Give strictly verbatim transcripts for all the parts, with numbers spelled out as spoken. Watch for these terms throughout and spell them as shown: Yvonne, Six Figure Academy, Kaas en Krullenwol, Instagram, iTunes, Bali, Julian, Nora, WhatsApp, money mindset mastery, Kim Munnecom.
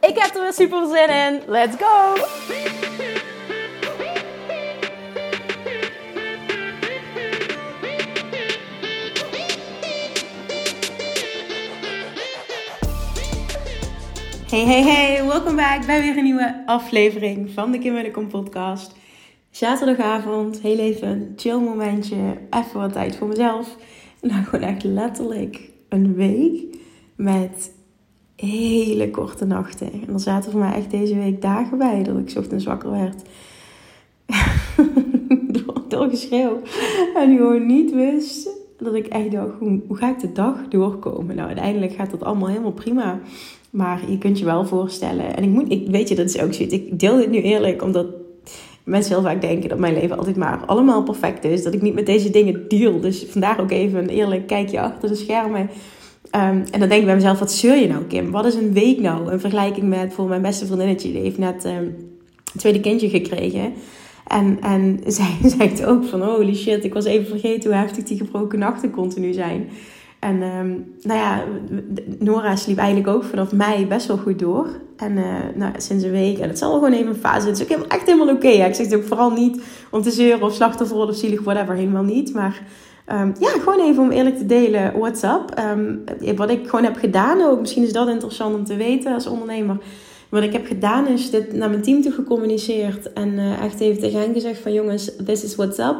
Ik heb er weer super zin in. Let's go! Hey, hey, hey. Welkom back bij weer een nieuwe aflevering van de Kim Munnecom podcast. Zaterdagavond, heel even een chill momentje. Even wat tijd voor mezelf. En dan gewoon echt letterlijk een week met hele korte nachten. En er zaten voor mij echt deze week dagen bij dat ik 's ochtends wakker werd. door, door geschreeuw. En gewoon niet wist dat ik echt dacht, hoe, hoe ga ik de dag doorkomen? Nou, uiteindelijk gaat dat allemaal helemaal prima. Maar je kunt je wel voorstellen. En ik moet, ik, weet je, dat is ook zoiets. Ik deel dit nu eerlijk, omdat mensen heel vaak denken dat mijn leven altijd maar allemaal perfect is. Dat ik niet met deze dingen deal. Dus vandaar ook even een eerlijk kijkje achter de schermen. Um, en dan denk ik bij mezelf, wat zeur je nou, Kim? Wat is een week nou? In vergelijking met voor mijn beste vriendinnetje. Die heeft net um, het tweede kindje gekregen. En, en zij zegt ook van, holy shit, ik was even vergeten hoe heftig die gebroken nachten continu zijn. En um, nou ja, Nora sliep eigenlijk ook vanaf mei best wel goed door. En uh, nou, sinds een week, en het zal wel gewoon even een fase. Het is ook helemaal, echt helemaal oké. Okay, ik zeg het ook vooral niet om te zeuren of slachtoffer worden of zielig, whatever. Helemaal niet, maar... Um, ja, gewoon even om eerlijk te delen, what's up? Um, wat ik gewoon heb gedaan ook, misschien is dat interessant om te weten als ondernemer. Wat ik heb gedaan is dit naar mijn team toe gecommuniceerd. En uh, echt even tegen hen gezegd van jongens, this is what's up.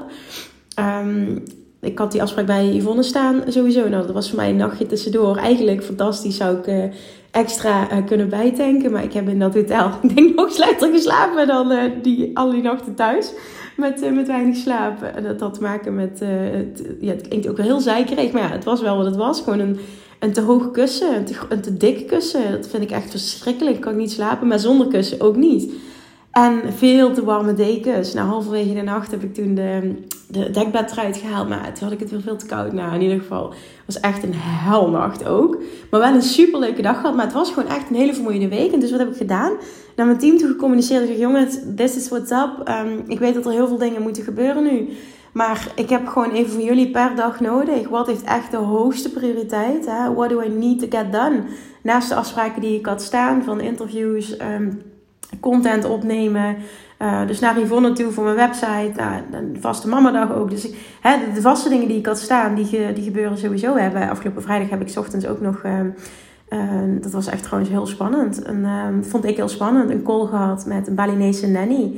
Um, ik had die afspraak bij Yvonne staan sowieso. Nou, dat was voor mij een nachtje tussendoor. Eigenlijk fantastisch, zou ik uh, extra uh, kunnen bijtanken. Maar ik heb in dat hotel, ik denk nog slechter geslapen dan uh, die, al die nachten thuis. Met, met weinig slaap. Dat had te maken met... Uh, het, ja, het klinkt ook wel heel zeikerig. Maar ja, het was wel wat het was. Gewoon een, een te hoog kussen. Een te, een te dik kussen. Dat vind ik echt verschrikkelijk. Ik kan niet slapen. Maar zonder kussen ook niet. En veel te warme dekens. Nou, halverwege de nacht heb ik toen de, de dekbed eruit gehaald. Maar toen had ik het weer veel te koud. Nou, in ieder geval was echt een helnacht ook. Maar wel een superleuke dag gehad. Maar het was gewoon echt een hele vermoeiende week. En dus wat heb ik gedaan? Naar mijn team toe gecommuniceerd. Ik zeg, jongens, this is what's up. Um, ik weet dat er heel veel dingen moeten gebeuren nu. Maar ik heb gewoon even van jullie per dag nodig. Wat heeft echt de hoogste prioriteit? Hè? What do I need to get done? Naast de afspraken die ik had staan van interviews... Um, content opnemen, uh, dus naar Yvonne toe voor mijn website, nou, een vaste mamadag ook. Dus ik, hè, de, de vaste dingen die ik had staan, die, ge, die gebeuren sowieso. Hebben. Afgelopen vrijdag heb ik 's ochtends ook nog, uh, uh, dat was echt gewoon heel spannend. Een, uh, vond ik heel spannend, een call gehad met een Balinese nanny.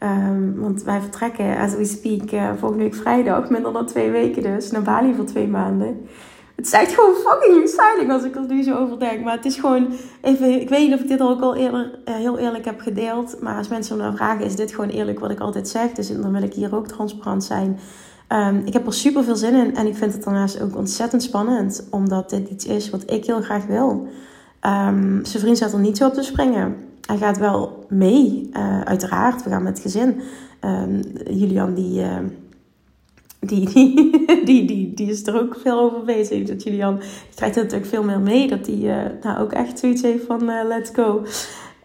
Um, want wij vertrekken, as we speak, uh, volgende week vrijdag, minder dan twee weken dus, naar Bali voor twee maanden. Het is echt gewoon fucking exciting als ik er nu zo over denk. Maar het is gewoon even... Ik weet niet of ik dit ook al eerder uh, heel eerlijk heb gedeeld. Maar als mensen me dan vragen, is dit gewoon eerlijk wat ik altijd zeg? Dus dan wil ik hier ook transparant zijn. Um, ik heb er super veel zin in. En ik vind het daarnaast ook ontzettend spannend. Omdat dit iets is wat ik heel graag wil. Um, zijn vriend staat er niet zo op te springen. Hij gaat wel mee. Uh, uiteraard, we gaan met het gezin. Um, Julian die... Uh, Die, die, die, die, die is er ook veel over bezig. Dat Julian krijgt natuurlijk veel meer mee. Dat hij uh, nou ook echt zoiets heeft van uh, let's go.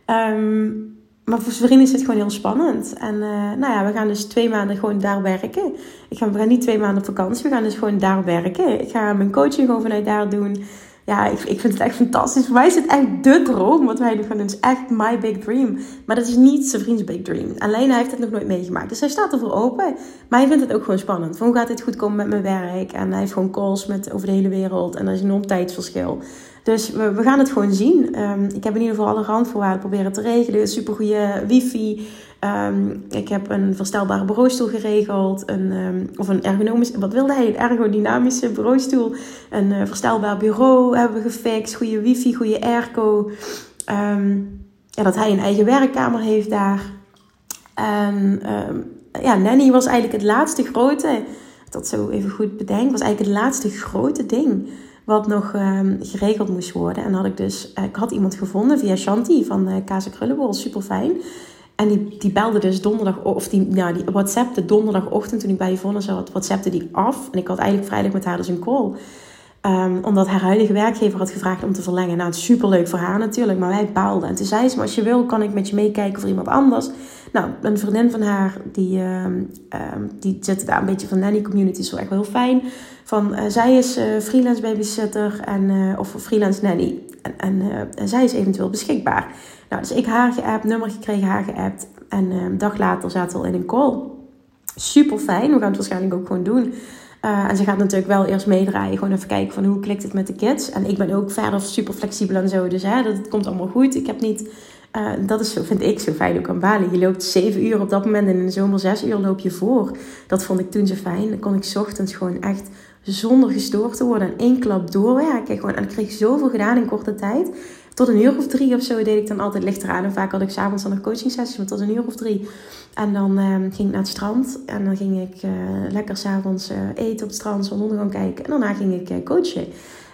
Um, maar voor Sverine is het gewoon heel spannend. En uh, nou ja, we gaan dus twee maanden gewoon daar werken. Ik ga, we gaan niet twee maanden op vakantie. We gaan dus gewoon daar werken. Ik ga mijn coaching gewoon vanuit daar doen. Ja, ik, ik vind het echt fantastisch. Voor mij is het echt dé droom wat wij nu gaan doen. Het is echt my big dream. Maar dat is niet zijn vriend's big dream. Alleen hij heeft het nog nooit meegemaakt. Dus hij staat ervoor open. Maar hij vindt het ook gewoon spannend. Van hoe gaat dit goed komen met mijn werk? En hij heeft gewoon calls met over de hele wereld. En er is een enorm tijdsverschil. Dus we, we gaan het gewoon zien. Um, ik heb in ieder geval alle randvoorwaarden proberen te regelen. Supergoeie wifi. Um, ik heb een verstelbare bureaustoel geregeld. Een, um, of een ergonomische... Wat wilde hij? Een ergodynamische bureaustoel. Een uh, verstelbaar bureau hebben we gefixt. Goede wifi, goede airco. Um, ja, dat hij een eigen werkkamer heeft daar. En um, ja, nanny was eigenlijk het laatste grote... Dat zo even goed bedenk. Was eigenlijk het laatste grote ding... wat nog um, geregeld moest worden. En had ik dus, uh, ik had iemand gevonden via Shanti van uh, Kaas en Krullenwol, super fijn. En die, die belde dus donderdag, of die, nou, die WhatsAppte donderdagochtend toen ik bij Yvonne zat, WhatsAppte die af. En ik had eigenlijk vrijdag met haar dus een call. Um, omdat haar huidige werkgever had gevraagd om te verlengen. Nou, superleuk voor haar natuurlijk, maar wij baalden. En toen zei ze, maar als je wil, kan ik met je meekijken voor iemand anders. Nou, een vriendin van haar, die, um, um, die zit daar een beetje van nanny community, is wel echt wel heel fijn. Van, uh, zij is uh, freelance babysitter en, uh, of freelance nanny. En, en, uh, en zij is eventueel beschikbaar. Nou, dus ik haar geappt, nummer gekregen, haar geappt. En uh, een dag later zaten we al in een call. Super fijn, we gaan het waarschijnlijk ook gewoon doen. Uh, en ze gaat natuurlijk wel eerst meedraaien. Gewoon even kijken van hoe klikt het met de kids. En ik ben ook verder super flexibel en zo. Dus hè, dat, het komt allemaal goed. Ik heb niet... Uh, dat is zo, vind ik zo fijn ook aan Bali. Je loopt zeven uur op dat moment. En in de zomer zes uur loop je voor. Dat vond ik toen zo fijn. Dan kon ik 's ochtends gewoon echt zonder gestoord te worden. En één klap doorwerken. Gewoon. En ik kreeg zoveel gedaan in korte tijd. Tot een uur of drie of zo deed ik dan altijd licht eraan. En vaak had ik 's avonds dan nog coaching sessies. Maar tot een uur of drie. En dan uh, ging ik naar het strand. En dan ging ik uh, lekker 's avonds uh, eten op het strand. Zonsondergang kijken. En daarna ging ik uh, coachen.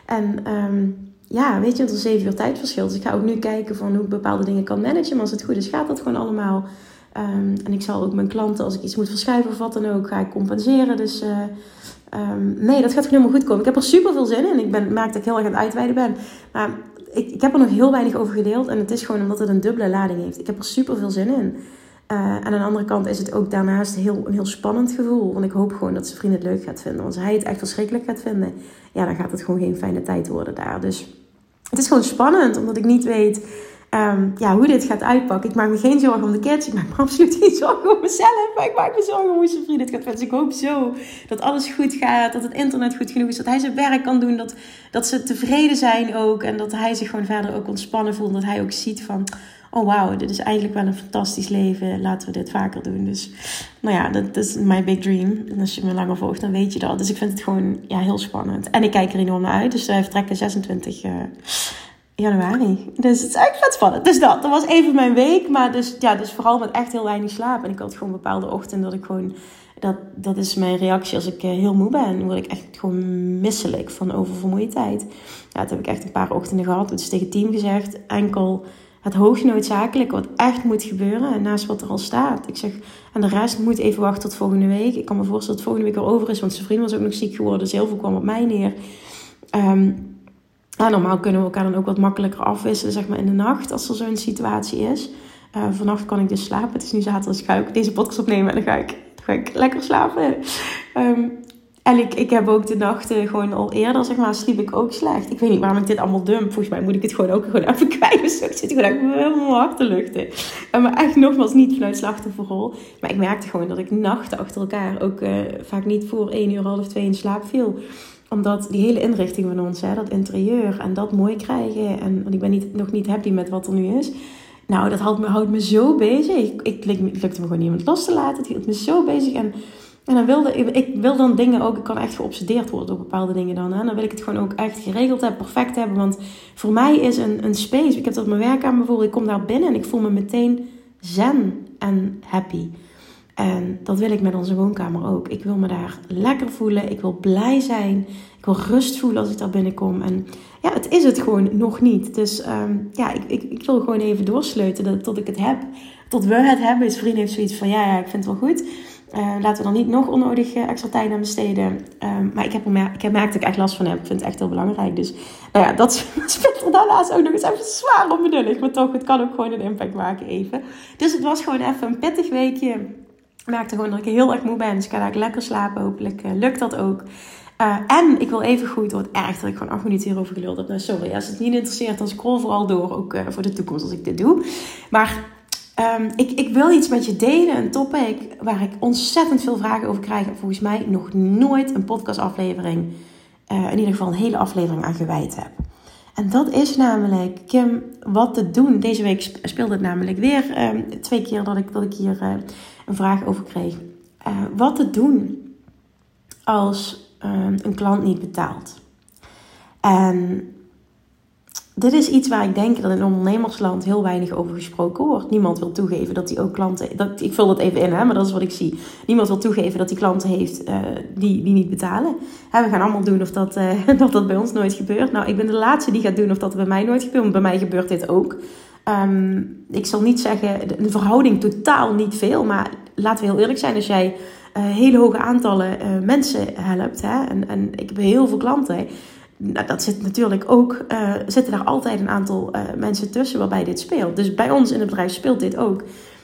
En... Um, Ja, weet je, het is zeven uur tijdverschil. Dus ik ga ook nu kijken van hoe ik bepaalde dingen kan managen. Maar als het goed is, gaat dat gewoon allemaal. Um, en ik zal ook mijn klanten, als ik iets moet verschuiven of wat dan ook, ga ik compenseren. Dus uh, um, nee, dat gaat gewoon helemaal goed komen. Ik heb er super veel zin in. Ik ben, merk dat ik heel erg aan het uitweiden ben. Maar ik, ik heb er nog heel weinig over gedeeld. En het is gewoon omdat het een dubbele lading heeft. Ik heb er super veel zin in. Uh, aan de andere kant is het ook daarnaast heel, een heel spannend gevoel. Want ik hoop gewoon dat zijn vriend het leuk gaat vinden. Want als hij het echt verschrikkelijk gaat vinden, ja, dan gaat het gewoon geen fijne tijd worden daar. Dus het is gewoon spannend, omdat ik niet weet um, ja, hoe dit gaat uitpakken. Ik maak me geen zorgen om de kids. Ik maak me absoluut geen zorgen om mezelf. Maar ik maak me zorgen om hoe zijn vriend het gaat vinden. Dus ik hoop zo dat alles goed gaat. Dat het internet goed genoeg is. Dat hij zijn werk kan doen. Dat, dat ze tevreden zijn ook. En dat hij zich gewoon verder ook ontspannen voelt. Dat hij ook ziet van... oh wauw, dit is eigenlijk wel een fantastisch leven. Laten we dit vaker doen. Dus nou ja, dat is my big dream. En als je me langer volgt, dan weet je dat. Dus ik vind het gewoon ja, heel spannend. En ik kijk er enorm naar uit. Dus wij vertrekken zesentwintig uh, januari. Dus het is eigenlijk vet spannend. Dus dat, dat was even mijn week. Maar dus, ja, dus vooral met echt heel weinig slaap. En ik had gewoon bepaalde ochtend dat ik gewoon... Dat, dat is mijn reactie als ik uh, heel moe ben. Dan word ik echt gewoon misselijk van oververmoeidheid. Ja, dat heb ik echt een paar ochtenden gehad. Het is tegen het team gezegd. Enkel... het hoognoodzaakelijk, wat echt moet gebeuren, naast wat er al staat. Ik zeg, en de rest moet even wachten tot volgende week. Ik kan me voorstellen dat het volgende week al over is, want zijn vriend was ook nog ziek geworden, dus heel veel kwam op mij neer. Um, ja, normaal kunnen we elkaar dan ook wat makkelijker afwisselen, zeg maar in de nacht, als er zo'n situatie is. Uh, vannacht kan ik dus slapen. Het is nu zaterdag, dus ga ik deze podcast opnemen en dan ga ik, dan ga ik lekker slapen. Um, En ik, ik heb ook de nachten gewoon al eerder, zeg maar, sliep ik ook slecht. Ik weet niet waarom ik dit allemaal dump. Volgens mij moet ik het gewoon ook gewoon even kwijt. Dus ik zit gewoon helemaal mijn hart te luchten. En maar echt nogmaals niet vanuit slachtofferrol. Maar ik merkte gewoon dat ik nachten achter elkaar ook uh, vaak niet voor één uur, half twee in slaap viel. Omdat die hele inrichting van ons, hè, dat interieur en dat mooi krijgen. En, want ik ben niet, nog niet happy met wat er nu is. Nou, dat houdt me, houdt me zo bezig. Ik, ik, het lukte me gewoon niemand los te laten. Het hield me zo bezig en... En dan wilde ik, ik wil dan dingen ook, ik kan echt geobsedeerd worden door bepaalde dingen dan. Hè? Dan wil ik het gewoon ook echt geregeld hebben, perfect hebben. Want voor mij is een, een space, ik heb dat op mijn werkkamer bijvoorbeeld, ik kom daar binnen en ik voel me meteen zen en happy. En dat wil ik met onze woonkamer ook. Ik wil me daar lekker voelen, ik wil blij zijn, ik wil rust voelen als ik daar binnenkom. En ja, het is het gewoon nog niet. Dus um, ja, ik, ik, ik wil gewoon even doorsleutelen tot ik het heb. Tot we het hebben. Mijn vriend heeft zoiets van, ja, ja, ik vind het wel goed. Uh, laten we dan niet nog onnodig uh, extra tijd aan besteden. Uh, maar ik heb, mer- ik heb merkt dat ik echt last van heb. Ik vind het echt heel belangrijk. Dus nou ja, dat speelt er daarnaast ook nog eens even zwaar onbenullig. Maar toch, het kan ook gewoon een impact maken even. Dus het was gewoon even een pittig weekje. Ik merkte gewoon dat ik heel erg moe ben. Dus ik ga daar lekker slapen. Hopelijk uh, lukt dat ook. Uh, en ik wil even goed, wat erg dat ik gewoon acht minuten hierover geluld heb. Nou sorry, als het niet interesseert, dan scroll vooral door. Ook uh, voor de toekomst als ik dit doe. Maar... Um, ik, ik wil iets met je delen, een topic waar ik ontzettend veel vragen over krijg. En volgens mij nog nooit een podcastaflevering, uh, in ieder geval een hele aflevering aan gewijd heb. En dat is namelijk, Kim, wat te doen. Deze week speelde het namelijk weer um, twee keer dat ik, dat ik hier uh, een vraag over kreeg. Uh, wat te doen als um, een klant niet betaalt. En dit is iets waar ik denk dat in ondernemersland heel weinig over gesproken wordt. Niemand wil toegeven dat hij ook klanten... Dat, ik vul dat even in, hè, maar dat is wat ik zie. Niemand wil toegeven dat hij klanten heeft uh, die, die niet betalen. Hè, we gaan allemaal doen of dat, uh, dat dat bij ons nooit gebeurt. Nou, ik ben de laatste die gaat doen of dat bij mij nooit gebeurt. Want bij mij gebeurt dit ook. Um, ik zal niet zeggen, de, de verhouding totaal niet veel. Maar laten we heel eerlijk zijn, als jij uh, hele hoge aantallen uh, mensen helpt... Hè, en, en ik heb heel veel klanten... Nou, dat zit natuurlijk ook, uh, zitten daar altijd een aantal uh, mensen tussen waarbij dit speelt. Dus bij ons in het bedrijf speelt dit ook.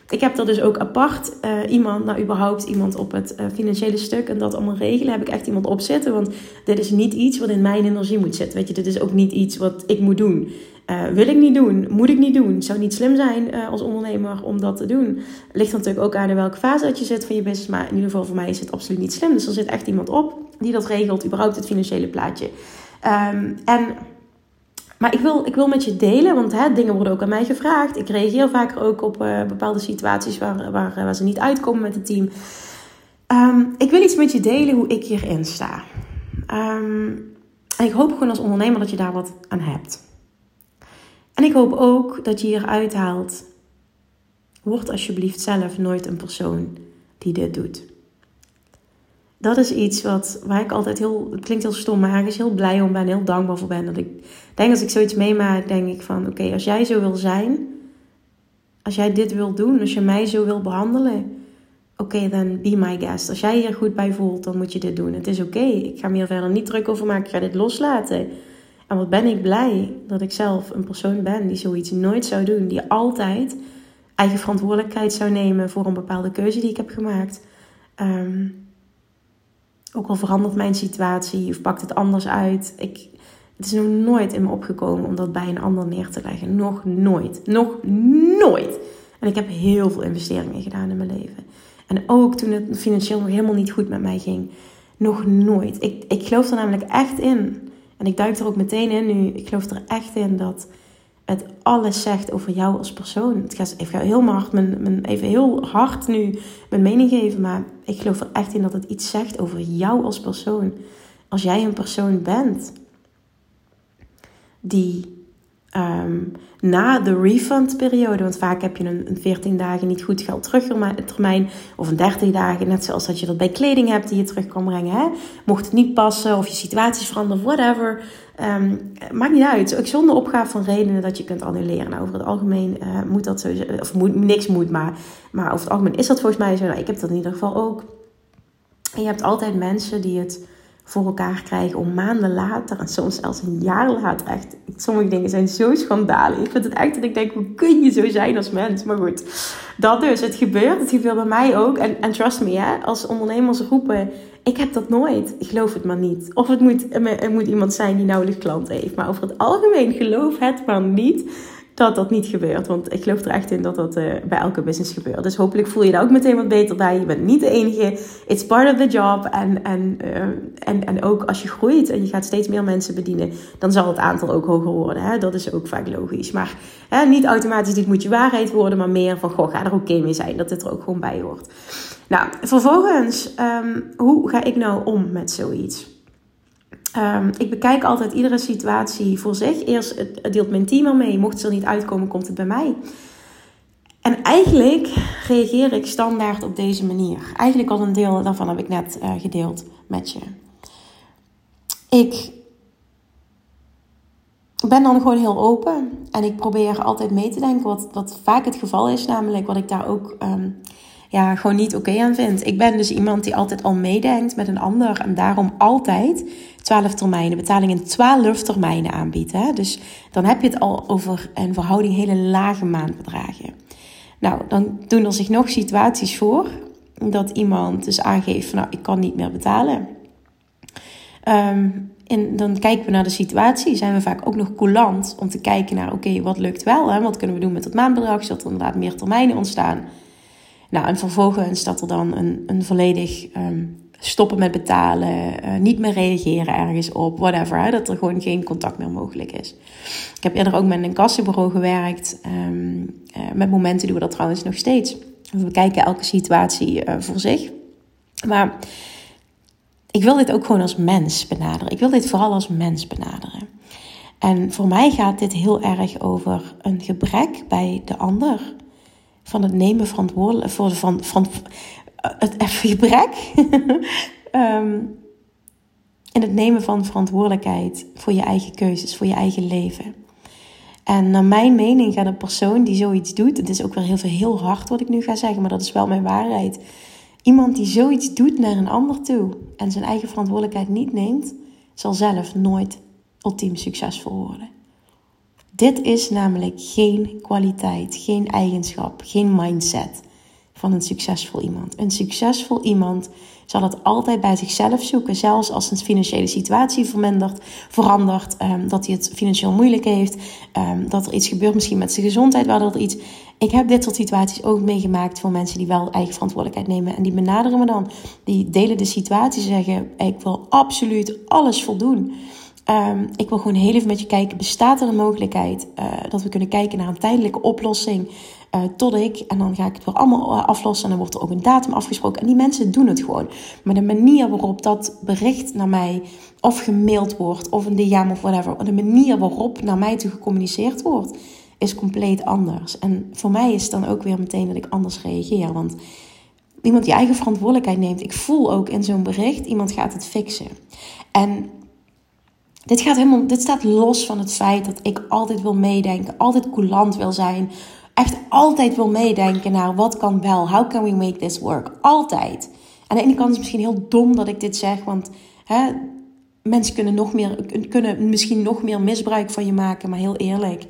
Ik heb er dus ook apart uh, iemand, nou überhaupt iemand op het uh, financiële stuk en dat allemaal regelen, heb ik echt iemand op zitten. Want dit is niet iets wat in mijn energie moet zitten. Weet je, dit is ook niet iets wat ik moet doen. Uh, wil ik niet doen, moet ik niet doen. Het zou niet slim zijn uh, als ondernemer om dat te doen. Ligt natuurlijk ook aan in welke fase dat je zit van je business. Maar in ieder geval voor mij is het absoluut niet slim. Dus er zit echt iemand op die dat regelt, überhaupt het financiële plaatje. Um, en, maar ik wil, ik wil met je delen, want hè, dingen worden ook aan mij gevraagd. Ik reageer vaker ook op uh, bepaalde situaties waar, waar, waar ze niet uitkomen met het team. Um, ik wil iets met je delen hoe ik hierin sta. Um, en ik hoop gewoon als ondernemer dat je daar wat aan hebt. En ik hoop ook dat je hier uithaalt. Word alsjeblieft zelf nooit een persoon die dit doet. Dat is iets wat, waar ik altijd heel... Het klinkt heel stom, maar ergens heel blij om ben. Heel dankbaar voor ben. Dat ik denk als ik zoiets meemaak, denk ik van... Oké, okay, als jij zo wil zijn... Als jij dit wil doen, als je mij zo wil behandelen... Oké, okay, dan be my guest. Als jij hier goed bij voelt, dan moet je dit doen. Het is oké. Okay. Ik ga me hier verder niet druk over maken. Ik ga dit loslaten. En wat ben ik blij dat ik zelf een persoon ben die zoiets nooit zou doen. Die altijd eigen verantwoordelijkheid zou nemen voor een bepaalde keuze die ik heb gemaakt. Um, Ook al verandert mijn situatie of pakt het anders uit. Ik, het is nog nooit in me opgekomen om dat bij een ander neer te leggen. Nog nooit. Nog nooit. En ik heb heel veel investeringen gedaan in mijn leven. En ook toen het financieel nog helemaal niet goed met mij ging. Nog nooit. Ik, ik geloof er namelijk echt in. En ik duik er ook meteen in nu. Ik geloof er echt in dat het alles zegt over jou als persoon. Ik ga, ik ga heel hard, mijn, mijn, even heel hard nu mijn mening geven. Maar ik geloof er echt in dat het iets zegt over jou als persoon. Als jij een persoon bent die um, na de refundperiode... Want vaak heb je een, een veertien dagen niet goed geld terugtermijn. Of een dertig dagen. Net zoals dat je dat bij kleding hebt die je terug kan brengen. Hè? Mocht het niet passen of je situaties veranderen, whatever... Um, maakt niet uit. Ook zonder opgave van redenen dat je kunt annuleren. Nou, over het algemeen uh, moet dat sowieso... Of moet, niks moet, maar, maar over het algemeen is dat volgens mij zo. Nou, ik heb dat in ieder geval ook. En je hebt altijd mensen die het voor elkaar krijgen om maanden later... en soms zelfs een jaar later echt... Sommige dingen zijn zo schandalig. Ik vind het echt dat ik denk, hoe kun je zo zijn als mens? Maar goed, dat dus. Het gebeurt. Het gebeurt bij mij ook. En, en trust me, hè, als ondernemers roepen... Ik heb dat nooit. Ik geloof het maar niet. Of het moet, het moet iemand zijn die nauwelijks klanten heeft. Maar over het algemeen geloof het maar niet dat dat niet gebeurt. Want ik geloof er echt in dat dat uh, bij elke business gebeurt. Dus hopelijk voel je daar ook meteen wat beter bij. Je bent niet de enige. It's part of the job. En, en, uh, en, en ook als je groeit en je gaat steeds meer mensen bedienen. Dan zal het aantal ook hoger worden. Hè? Dat is ook vaak logisch. Maar hè, niet automatisch dit moet je waarheid worden. Maar meer van goh, ga er oké mee zijn. Dat dit er ook gewoon bij hoort. Nou, vervolgens, um, hoe ga ik nou om met zoiets? Um, ik bekijk altijd iedere situatie voor zich. Eerst het, het deelt mijn team ermee. Mocht ze er niet uitkomen, komt het bij mij. En eigenlijk reageer ik standaard op deze manier. Eigenlijk al een deel daarvan heb ik net uh, gedeeld met je. Ik ben dan gewoon heel open. En ik probeer altijd mee te denken. Wat, wat vaak het geval is, namelijk wat ik daar ook... Um, Ja, gewoon niet oké aan vind. Ik ben dus iemand die altijd al meedenkt met een ander. En daarom altijd twaalf termijnen, betaling in twaalf termijnen aanbiedt. Hè? Dus dan heb je het al over een verhouding hele lage maandbedragen. Nou, dan doen er zich nog situaties voor. Dat iemand dus aangeeft van, nou, ik kan niet meer betalen. Um, en dan kijken we naar de situatie. Zijn we vaak ook nog coulant om te kijken naar, oké, okay, wat lukt wel? Hè? Wat kunnen we doen met dat maandbedrag? Zodat er inderdaad meer termijnen ontstaan. Nou, en vervolgens dat er dan een, een volledig um, stoppen met betalen, uh, niet meer reageren ergens op, whatever. Hè, dat er gewoon geen contact meer mogelijk is. Ik heb eerder ook met een kassenbureau gewerkt. Um, uh, met momenten doen we dat trouwens nog steeds. We bekijken elke situatie uh, voor zich. Maar ik wil dit ook gewoon als mens benaderen. Ik wil dit vooral als mens benaderen. En voor mij gaat dit heel erg over een gebrek bij de ander. Van het nemen verantwoordelijk voor de van, van, het even gebrek. um, en het nemen van verantwoordelijkheid voor je eigen keuzes, voor je eigen leven. En naar mijn mening gaat een persoon die zoiets doet... Het is ook weer heel veel heel hard wat ik nu ga zeggen, maar dat is wel mijn waarheid. Iemand die zoiets doet naar een ander toe en zijn eigen verantwoordelijkheid niet neemt... zal zelf nooit ultiem succesvol worden. Dit is namelijk geen kwaliteit, geen eigenschap, geen mindset van een succesvol iemand. Een succesvol iemand zal het altijd bij zichzelf zoeken. Zelfs als zijn financiële situatie vermindert, verandert, dat hij het financieel moeilijk heeft, dat er iets gebeurt misschien met zijn gezondheid, waardoor er iets... Ik heb dit soort situaties ook meegemaakt van mensen die wel eigen verantwoordelijkheid nemen. En die benaderen me dan. Die delen de situatie, zeggen ik wil absoluut alles voldoen. Um, ik wil gewoon heel even met je kijken, bestaat er een mogelijkheid uh, dat we kunnen kijken naar een tijdelijke oplossing uh, tot ik, en dan ga ik het weer allemaal aflossen en dan wordt er ook een datum afgesproken. En die mensen doen het gewoon. Maar de manier waarop dat bericht naar mij of gemaild wordt of een D M of whatever, de manier waarop naar mij toe gecommuniceerd wordt, is compleet anders. En voor mij is het dan ook weer meteen dat ik anders reageer, want iemand die eigen verantwoordelijkheid neemt, ik voel ook in zo'n bericht, iemand gaat het fixen. En Dit, gaat helemaal, dit staat los van het feit dat ik altijd wil meedenken, altijd coulant wil zijn. Echt altijd wil meedenken naar wat kan wel, how can we make this work? Altijd. Aan de ene kant is het misschien heel dom dat ik dit zeg, want hè, mensen kunnen, nog meer, kunnen misschien nog meer misbruik van je maken. Maar heel eerlijk,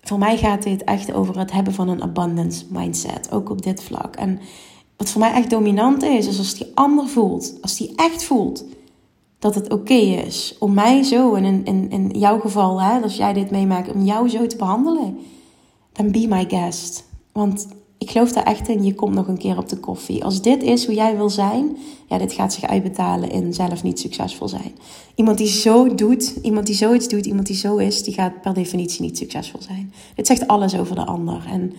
voor mij gaat dit echt over het hebben van een abundance mindset, ook op dit vlak. En wat voor mij echt dominant is, is als die ander voelt, als die echt voelt... dat het oké is om mij zo, en in, in, in jouw geval, hè, als jij dit meemaakt, om jou zo te behandelen, dan be my guest. Want ik geloof daar echt in, je komt nog een keer op de koffie. Als dit is hoe jij wil zijn, ja, dit gaat zich uitbetalen in zelf niet succesvol zijn. Iemand die zo doet, iemand die zoiets doet, iemand die zo is, die gaat per definitie niet succesvol zijn. Dit zegt alles over de ander. En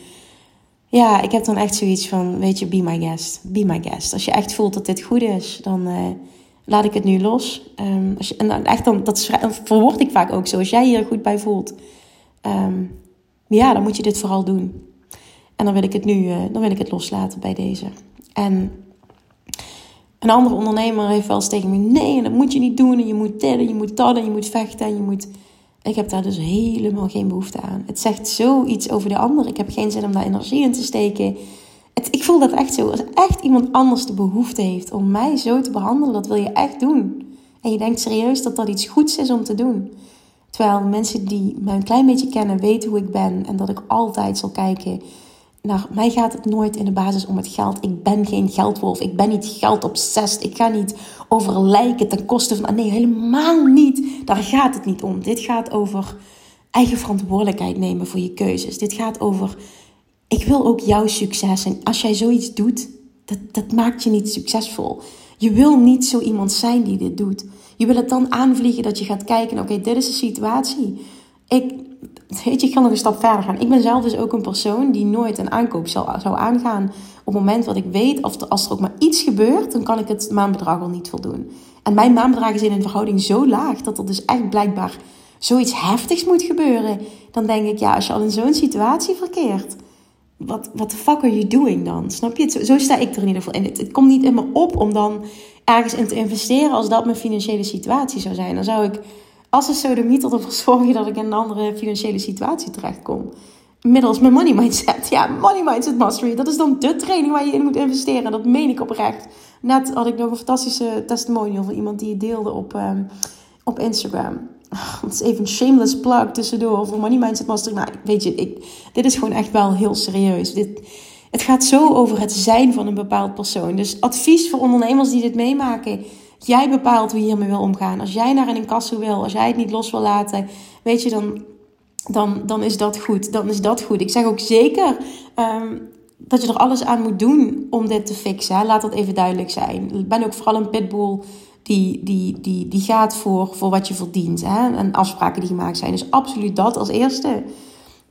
ja, ik heb dan echt zoiets van, weet je, be my guest, be my guest. Als je echt voelt dat dit goed is, dan... Uh, laat ik het nu los. Um, als je, en dan echt dan, dat verwoord ik vaak ook zo. Als jij je er goed bij voelt. Um, ja, dan moet je dit vooral doen. En dan wil ik het nu uh, dan wil ik het loslaten bij deze. En een andere ondernemer heeft wel eens tegen me... Nee, dat moet je niet doen. En je moet dit en je moet dat en je moet vechten. En je moet... Ik heb daar dus helemaal geen behoefte aan. Het zegt zoiets over de ander. Ik heb geen zin om daar energie in te steken... Het, ik voel dat echt zo. Als echt iemand anders de behoefte heeft om mij zo te behandelen, dat wil je echt doen. En je denkt serieus dat dat iets goeds is om te doen. Terwijl mensen die mij een klein beetje kennen, weten hoe ik ben. En dat ik altijd zal kijken. Naar mij gaat het nooit in de basis om het geld. Ik ben geen geldwolf. Ik ben niet geldobsessed. Ik ga niet over lijken ten koste van... Nee, helemaal niet. Daar gaat het niet om. Dit gaat over eigen verantwoordelijkheid nemen voor je keuzes. Dit gaat over... Ik wil ook jouw succes. En als jij zoiets doet, dat, dat maakt je niet succesvol. Je wil niet zo iemand zijn die dit doet. Je wil het dan aanvliegen dat je gaat kijken... Oké, okay, dit is de situatie. Ik, weet je, ik kan nog een stap verder gaan. Ik ben zelf dus ook een persoon die nooit een aankoop zal, zou aangaan... op het moment dat ik weet, of de, als er ook maar iets gebeurt... dan kan ik het maandbedrag al niet voldoen. En mijn maandbedrag is in een verhouding zo laag... dat er dus echt blijkbaar zoiets heftigs moet gebeuren. Dan denk ik, ja, als je al in zo'n situatie verkeert... What, what the fuck are you doing dan? Snap je het? Zo, zo sta ik er in ieder geval in. Het, het komt niet in me op om dan ergens in te investeren... als dat mijn financiële situatie zou zijn. Dan zou ik, als een sodemieter, ervoor zorgen... dat ik in een andere financiële situatie terechtkom. Middels mijn money mindset. Ja, money mindset mastery. Dat is dan de training waar je in moet investeren. Dat meen ik oprecht. Net had ik nog een fantastische testimonial... van iemand die het deelde op, um, op Instagram... Het is even een shameless plug tussendoor voor Money Mindset Mastery. Maar weet je, ik, dit is gewoon echt wel heel serieus. Dit, het gaat zo over het zijn van een bepaald persoon. Dus advies voor ondernemers die dit meemaken. Jij bepaalt hoe je hiermee wil omgaan. Als jij naar een incasso wil, als jij het niet los wil laten. Weet je, dan, dan, dan is dat goed. Dan is dat goed. Ik zeg ook zeker... Um, dat je er alles aan moet doen om dit te fixen. Hè? Laat dat even duidelijk zijn. Ik ben ook vooral een pitbull die, die, die, die gaat voor, voor wat je verdient. Hè? En afspraken die gemaakt zijn. Dus absoluut dat als eerste.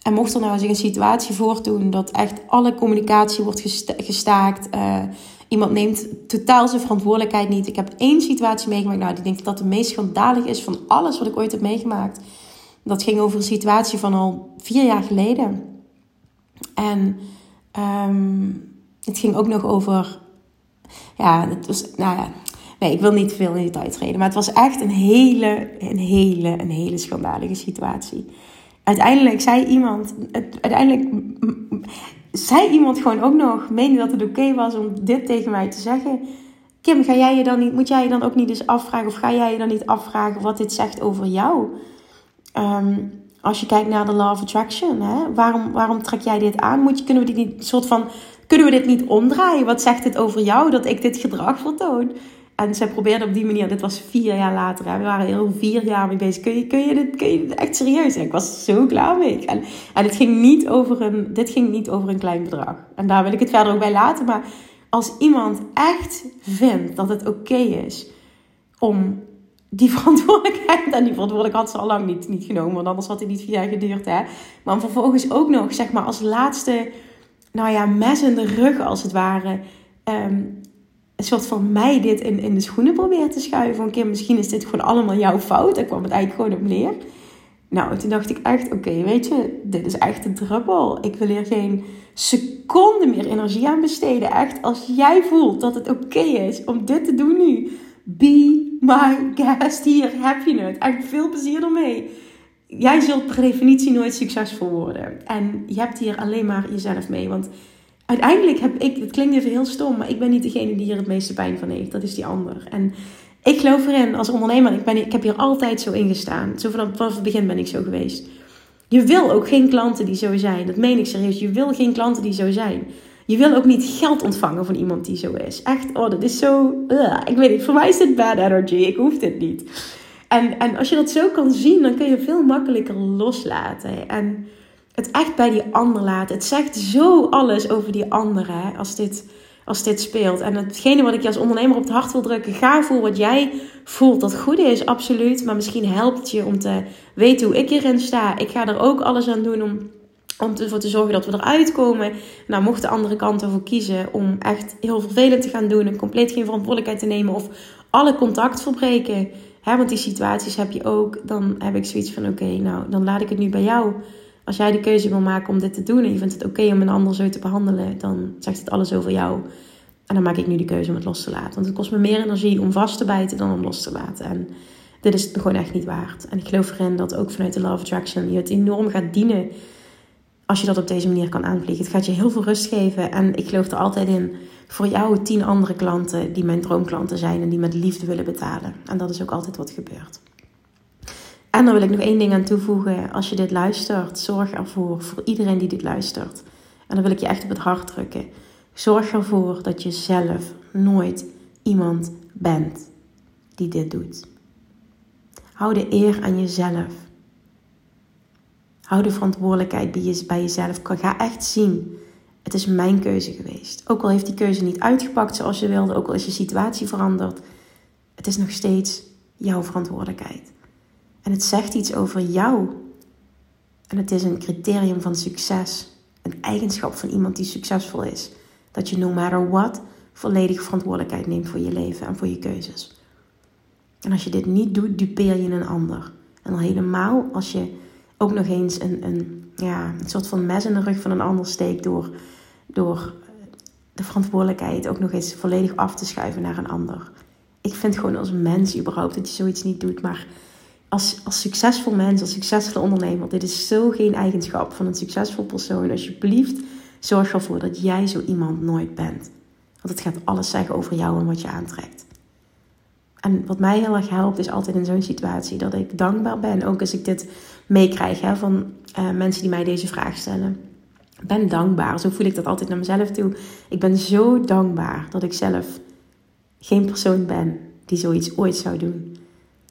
En mocht er nou zich een situatie voordoen... dat echt alle communicatie wordt gesta- gestaakt... Uh, iemand neemt totaal zijn verantwoordelijkheid niet. Ik heb één situatie meegemaakt... Nou, die denk ik dat de meest schandalig is van alles wat ik ooit heb meegemaakt... Dat ging over een situatie van al vier jaar geleden. En um, het ging ook nog over... Ja, het was, nou ja, nee, ik wil niet veel in detail treden. Maar het was echt een hele, een hele, een hele schandalige situatie. Uiteindelijk zei iemand... Uiteindelijk zei iemand gewoon ook nog... meende dat het oké was om dit tegen mij te zeggen... Kim, ga jij je dan niet, moet jij je dan ook niet eens afvragen... of ga jij je dan niet afvragen wat dit zegt over jou? Um, als je kijkt naar de law of attraction... Hè? Waarom, waarom trek jij dit aan? Moet je, kunnen, we dit niet, soort van, kunnen we dit niet omdraaien? Wat zegt dit over jou dat ik dit gedrag vertoon? En zij probeerde op die manier... dit was vier jaar later... Hè? We waren heel vier jaar mee bezig... kun je, kun je, dit, kun je dit echt serieus? En ik was zo klaar mee. En, en het ging niet over een, dit ging niet over een klein bedrag. En daar wil ik het verder ook bij laten... maar als iemand echt vindt dat het oké is om die verantwoordelijkheid... en die verantwoordelijkheid had ze al lang niet, niet genomen... want anders had hij niet vier jaar geduurd. Hè? Maar vervolgens ook nog, zeg maar, als laatste... nou ja, mes in de rug als het ware... Um, een soort van mij dit in, in de schoenen probeert te schuiven... van Kim, misschien is dit gewoon allemaal jouw fout. Daar kwam het eigenlijk gewoon op neer. Nou, toen dacht ik echt, oké, okay, weet je... dit is echt de druppel. Ik wil hier geen... seconde meer energie aan besteden. Echt, als jij voelt dat het oké is om dit te doen nu. Be my guest. Hier heb je het. Echt veel plezier ermee. Jij zult per definitie nooit succesvol worden. En je hebt hier alleen maar jezelf mee. Want uiteindelijk heb ik, het klinkt even heel stom, maar ik ben niet degene die hier het meeste pijn van heeft. Dat is die ander. En ik geloof erin als ondernemer. Ik, ben, ik heb hier altijd zo ingestaan. Zo vanaf, vanaf het begin ben ik zo geweest. Je wil ook geen klanten die zo zijn. Dat meen ik serieus. Je wil geen klanten die zo zijn. Je wil ook niet geld ontvangen van iemand die zo is. Echt, oh, dat is zo... Uh, ik weet niet, voor mij is dit bad energy. Ik hoef dit niet. En, en als je dat zo kan zien, dan kun je veel makkelijker loslaten. En het echt bij die ander laten. Het zegt zo alles over die ander, hè, als dit, als dit speelt. En hetgene wat ik je als ondernemer op het hart wil drukken... ga voor wat jij voelt dat goed is, absoluut. Maar misschien helpt het je om te... weet hoe ik hierin sta. Ik ga er ook alles aan doen om, om ervoor te zorgen dat we eruit komen. Nou, mocht de andere kant ervoor kiezen om echt heel vervelend te gaan doen. En compleet geen verantwoordelijkheid te nemen. Of alle contact verbreken. Hè, want die situaties heb je ook. Dan heb ik zoiets van, oké, okay, nou, dan laat ik het nu bij jou. Als jij de keuze wil maken om dit te doen. En je vindt het oké om een ander zo te behandelen. Dan zegt het alles over jou. En dan maak ik nu de keuze om het los te laten. Want het kost me meer energie om vast te bijten dan om los te laten. En... dit is het gewoon echt niet waard. En ik geloof erin dat ook vanuit de law of attraction je het enorm gaat dienen. Als je dat op deze manier kan aanvliegen. Het gaat je heel veel rust geven. En ik geloof er altijd in. Voor jou tien andere klanten die mijn droomklanten zijn. En die met liefde willen betalen. En dat is ook altijd wat gebeurt. En dan wil ik nog één ding aan toevoegen. Als je dit luistert. Zorg ervoor. Voor iedereen die dit luistert. En dan wil ik je echt op het hart drukken. Zorg ervoor dat je zelf nooit iemand bent die dit doet. Hou de eer aan jezelf. Hou de verantwoordelijkheid bij jezelf. Ga echt zien. Het is mijn keuze geweest. Ook al heeft die keuze niet uitgepakt zoals je wilde. Ook al is je situatie veranderd. Het is nog steeds jouw verantwoordelijkheid. En het zegt iets over jou. En het is een criterium van succes. Een eigenschap van iemand die succesvol is. Dat je no matter what volledig verantwoordelijkheid neemt voor je leven en voor je keuzes. En als je dit niet doet, dupeer je een ander. En al helemaal als je ook nog eens een, een, ja, een soort van mes in de rug van een ander steekt... Door, door de verantwoordelijkheid ook nog eens volledig af te schuiven naar een ander. Ik vind gewoon als mens überhaupt dat je zoiets niet doet. Maar als, als succesvol mens, als succesvol ondernemer... dit is zo geen eigenschap van een succesvol persoon. Alsjeblieft, zorg ervoor dat jij zo iemand nooit bent. Want het gaat alles zeggen over jou en wat je aantrekt. En wat mij heel erg helpt is altijd in zo'n situatie dat ik dankbaar ben. Ook als ik dit meekrijg hè, van uh, mensen die mij deze vraag stellen. Ik ben dankbaar. Zo voel ik dat altijd naar mezelf toe. Ik ben zo dankbaar dat ik zelf geen persoon ben die zoiets ooit zou doen.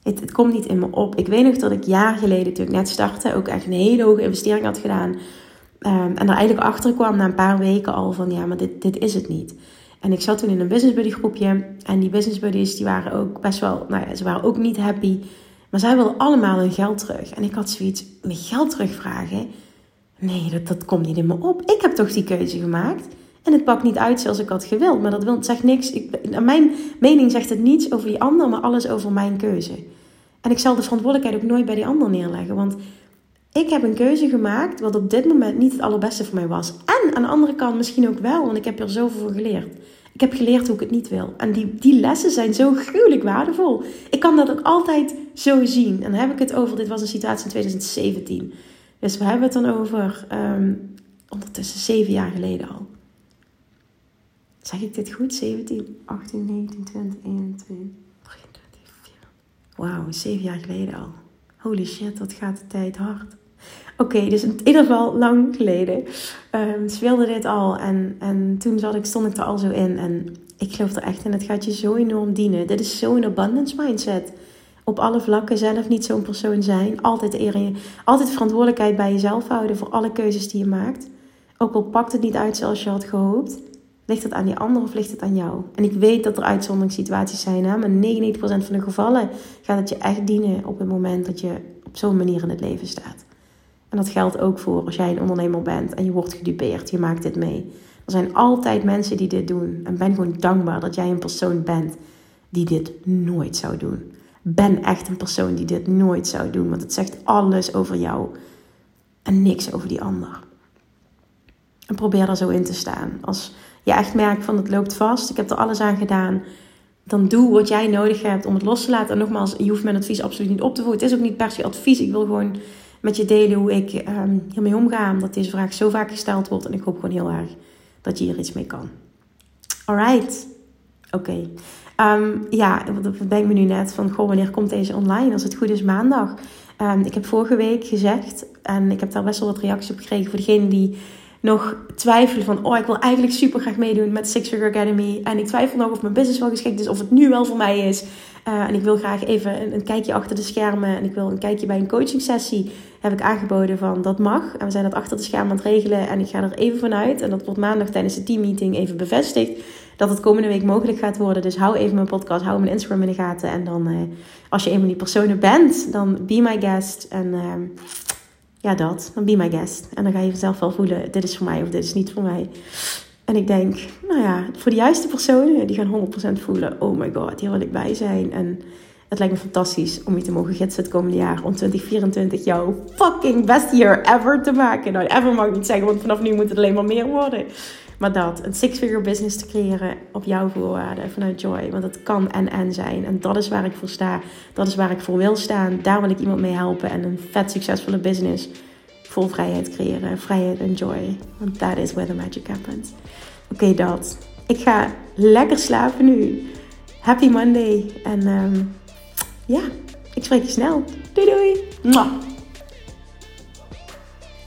Het, het komt niet in me op. Ik weet nog dat ik jaar geleden, toen ik net startte, ook echt een hele hoge investering had gedaan. Um, en er eigenlijk achter kwam na een paar weken al van ja, maar dit, dit is het niet. En ik zat toen in een business buddy groepje. En die business buddies die waren ook best wel... Nou ja, ze waren ook niet happy. Maar zij wilden allemaal hun geld terug. En ik had zoiets, mijn geld terugvragen? Nee, dat, dat komt niet in me op. Ik heb toch die keuze gemaakt. En het pakt niet uit zoals ik had gewild. Maar dat wil, het zegt niks. Ik, mijn mening zegt het niets over die ander, maar alles over mijn keuze. En ik zal de verantwoordelijkheid ook nooit bij die ander neerleggen. Want ik heb een keuze gemaakt wat op dit moment niet het allerbeste voor mij was. En aan de andere kant misschien ook wel, want ik heb er zoveel voor geleerd. Ik heb geleerd hoe ik het niet wil. En die, die lessen zijn zo gruwelijk waardevol. Ik kan dat ook altijd zo zien. En dan heb ik het over, dit was een situatie in twintig zeventien. Dus we hebben het dan over, um, ondertussen zeven jaar geleden al. Zeg ik dit goed? zeventien, achttien, negentien, twintig, eenentwintig, drieëntwintig, vierentwintig. Wauw, zeven jaar geleden al. Holy shit, dat gaat de tijd hard. Oké, okay, dus in ieder geval lang geleden um, speelde dit al. En, en toen zat ik, stond ik er al zo in. En ik geloof er echt in, het gaat je zo enorm dienen. Dit is zo'n abundance mindset. Op alle vlakken, zelf niet zo'n persoon zijn. Altijd, eer, altijd verantwoordelijkheid bij jezelf houden voor alle keuzes die je maakt. Ook al pakt het niet uit zoals je had gehoopt. Ligt het aan die ander of ligt het aan jou? En ik weet dat er uitzonderingssituaties zijn. Hè? Maar negenennegentig procent van de gevallen gaat het je echt dienen op het moment dat je op zo'n manier in het leven staat. En dat geldt ook voor als jij een ondernemer bent en je wordt gedupeerd. Je maakt dit mee. Er zijn altijd mensen die dit doen. En ben gewoon dankbaar dat jij een persoon bent die dit nooit zou doen. Ben echt een persoon die dit nooit zou doen. Want het zegt alles over jou en niks over die ander. En probeer daar zo in te staan. Als je echt merkt van het loopt vast, ik heb er alles aan gedaan. Dan doe wat jij nodig hebt om het los te laten. En nogmaals, je hoeft mijn advies absoluut niet op te voeren. Het is ook niet per se advies. Ik wil gewoon met je delen hoe ik um, hiermee omga. Omdat deze vraag zo vaak gesteld wordt. En ik hoop gewoon heel erg dat je hier iets mee kan. Alright. Oké. Okay. Um, ja, wat denk ik nu net van, goh, wanneer komt deze online? Als het goed is maandag. Um, ik heb vorige week gezegd, en ik heb daar best wel wat reacties op gekregen voor degenen die nog twijfelen van, oh, ik wil eigenlijk super graag meedoen met Six Figure Academy. En ik twijfel nog of mijn business wel geschikt is, of het nu wel voor mij is. Uh, en ik wil graag even een, een kijkje achter de schermen. En ik wil een kijkje bij een coaching sessie. Heb ik aangeboden van, dat mag. En we zijn dat achter de schermen aan het regelen. En ik ga er even vanuit. En dat wordt maandag tijdens de teammeeting even bevestigd. Dat het komende week mogelijk gaat worden. Dus hou even mijn podcast, hou mijn Instagram in de gaten. En dan, uh, als je een van die personen bent, dan be my guest. En Uh, Ja, dat. Dan be my guest. En dan ga je vanzelf wel voelen, dit is voor mij of dit is niet voor mij. En ik denk, nou ja, voor de juiste personen, die gaan honderd procent voelen, oh my god, hier wil ik bij zijn. En het lijkt me fantastisch om je te mogen gidsen het komende jaar, om twintig vierentwintig jouw fucking best year ever te maken. Nou, ever mag ik niet zeggen, want vanaf nu moet het alleen maar meer worden. Maar dat, een six-figure business te creëren op jouw voorwaarden, vanuit joy. Want het kan en en zijn. En dat is waar ik voor sta. Dat is waar ik voor wil staan. Daar wil ik iemand mee helpen. En een vet succesvolle business vol vrijheid creëren. Vrijheid en joy. Want that is where the magic happens. Oké, okay, dat. Ik ga lekker slapen nu. Happy Monday. En ja, um, yeah. Ik spreek je snel. Doei doei. Mwah.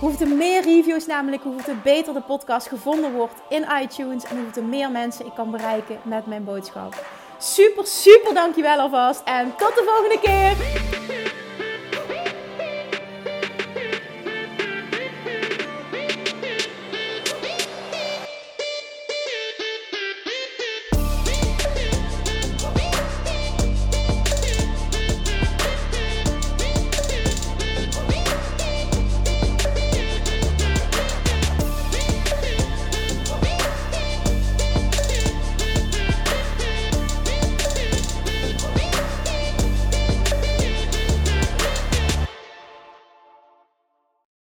Hoeft er meer reviews namelijk, hoeft er beter de podcast gevonden wordt in iTunes. En hoeft er meer mensen ik kan bereiken met mijn boodschap. Super, super dankjewel alvast. En tot de volgende keer.